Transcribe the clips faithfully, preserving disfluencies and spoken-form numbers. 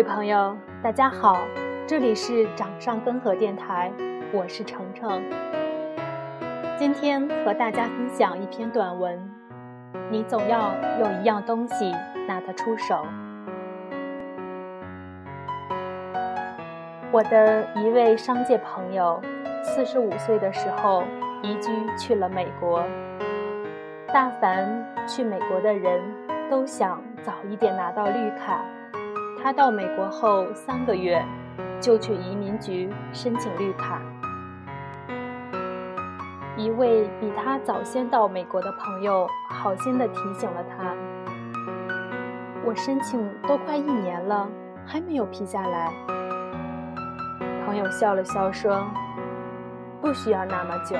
位朋友，大家好，这里是掌上根河电台，我是程程。今天和大家分享一篇短文，你总要有一样东西拿得出手。我的一位商界朋友，四十五岁的时候移居去了美国。大凡去美国的人都想早一点拿到绿卡。他到美国后三个月就去移民局申请绿卡。一位比他早先到美国的朋友好心地提醒了他，我申请都快一年了，还没有批下来。朋友笑了笑说，不需要那么久，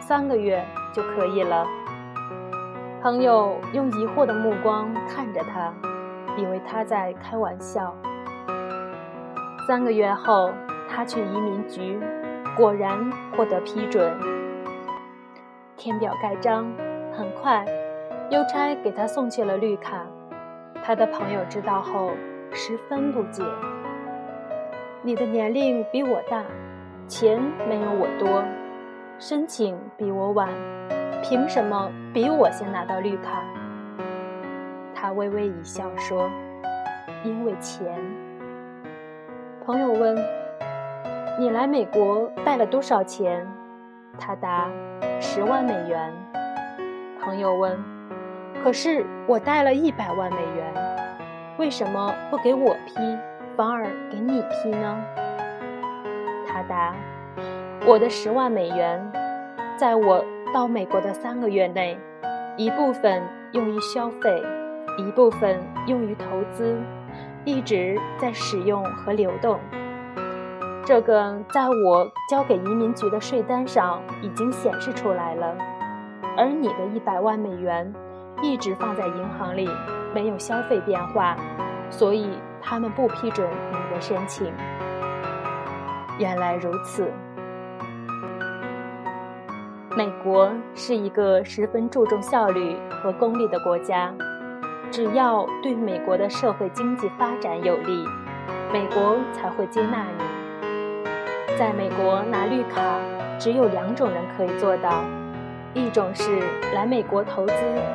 三个月就可以了。朋友用疑惑的目光看着他，以为他在开玩笑。三个月后，他去移民局，果然获得批准。填表盖章，很快，邮差给他送去了绿卡。他的朋友知道后，十分不解：你的年龄比我大，钱没有我多，申请比我晚，凭什么比我先拿到绿卡？他微微一笑说，因为钱。朋友问，你来美国带了多少钱？他答，十万美元。朋友问，可是我带了一百万美元，为什么不给我批，反而给你批呢？他答，我的十万美元，在我到美国的三个月内，一部分用于消费，一部分用于投资，一直在使用和流动。这个在我交给移民局的税单上已经显示出来了，而你的一百万美元一直放在银行里，没有消费变化，所以他们不批准你的申请。原来如此。美国是一个十分注重效率和功利的国家。只要对美国的社会经济发展有利，美国才会接纳你。在美国拿绿卡，只有两种人可以做到，一种是来美国投资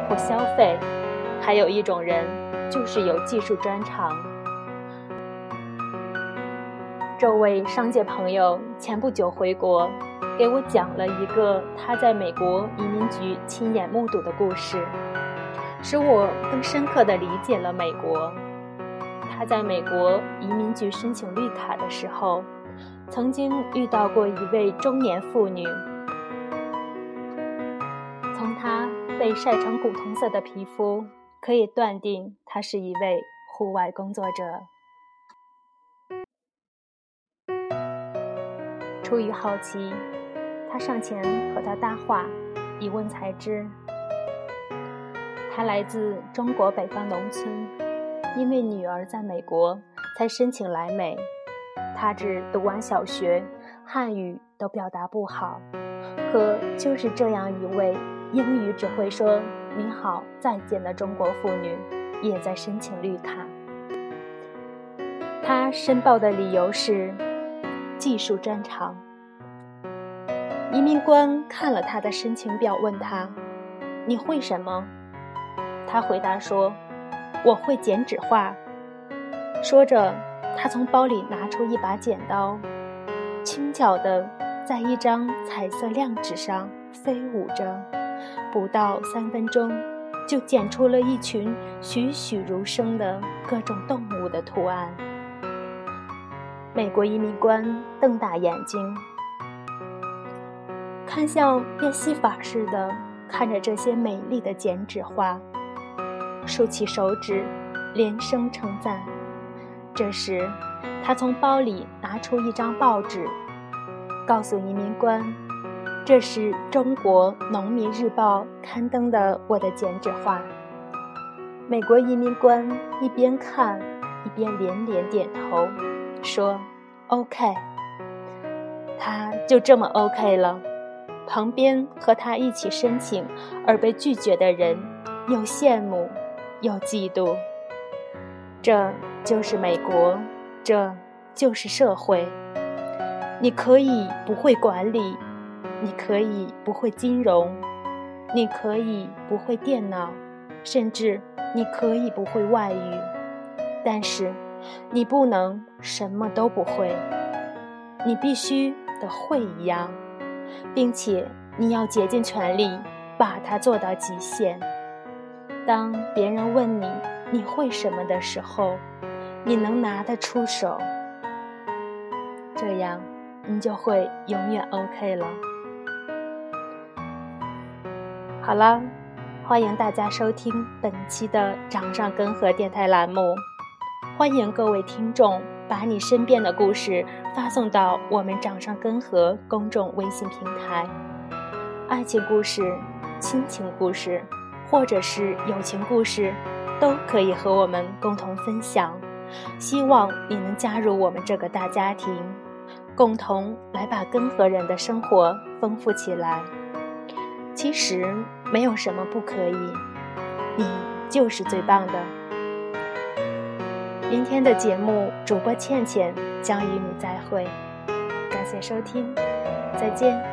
或消费，还有一种人就是有技术专长。这位商界朋友前不久回国，给我讲了一个他在美国移民局亲眼目睹的故事，使我更深刻地理解了美国。他在美国移民局申请绿卡的时候，曾经遇到过一位中年妇女。从她被晒成古铜色的皮肤，可以断定她是一位户外工作者。出于好奇，他上前和她搭话，一问才知他来自中国北方农村，因为女儿在美国才申请来美。他只读完小学，汉语都表达不好，可就是这样一位英语只会说你好再见的中国妇女，也在申请绿卡。他申报的理由是技术专长。移民官看了他的申请表，问他，你会什么？他回答说，我会剪纸画。说着，他从包里拿出一把剪刀，轻巧地在一张彩色亮纸上飞舞着，不到三分钟就剪出了一群栩栩如生的各种动物的图案。美国移民官瞪大眼睛，看像变戏法似的看着这些美丽的剪纸画，竖起手指，连声称赞。这时，他从包里拿出一张报纸，告诉移民官，这是中国农民日报刊登的我的剪纸画。美国移民官一边看，一边连连点头，说 OK。 他就这么 OK 了。旁边和他一起申请而被拒绝的人，又羡慕又嫉妒。这就是美国，这就是社会。你可以不会管理，你可以不会金融，你可以不会电脑，甚至你可以不会外语，但是你不能什么都不会，你必须得会一样，并且你要竭尽全力把它做到极限。当别人问你你会什么的时候，你能拿得出手，这样你就会永远 OK 了。好了，欢迎大家收听本期的掌上根河电台栏目，欢迎各位听众把你身边的故事发送到我们掌上根河公众微信平台。爱情故事、亲情故事或者是友情故事都可以和我们共同分享，希望你能加入我们这个大家庭，共同来把根河人的生活丰富起来。其实没有什么不可以，你就是最棒的。明天的节目主播倩倩将与你再会，感谢收听，再见。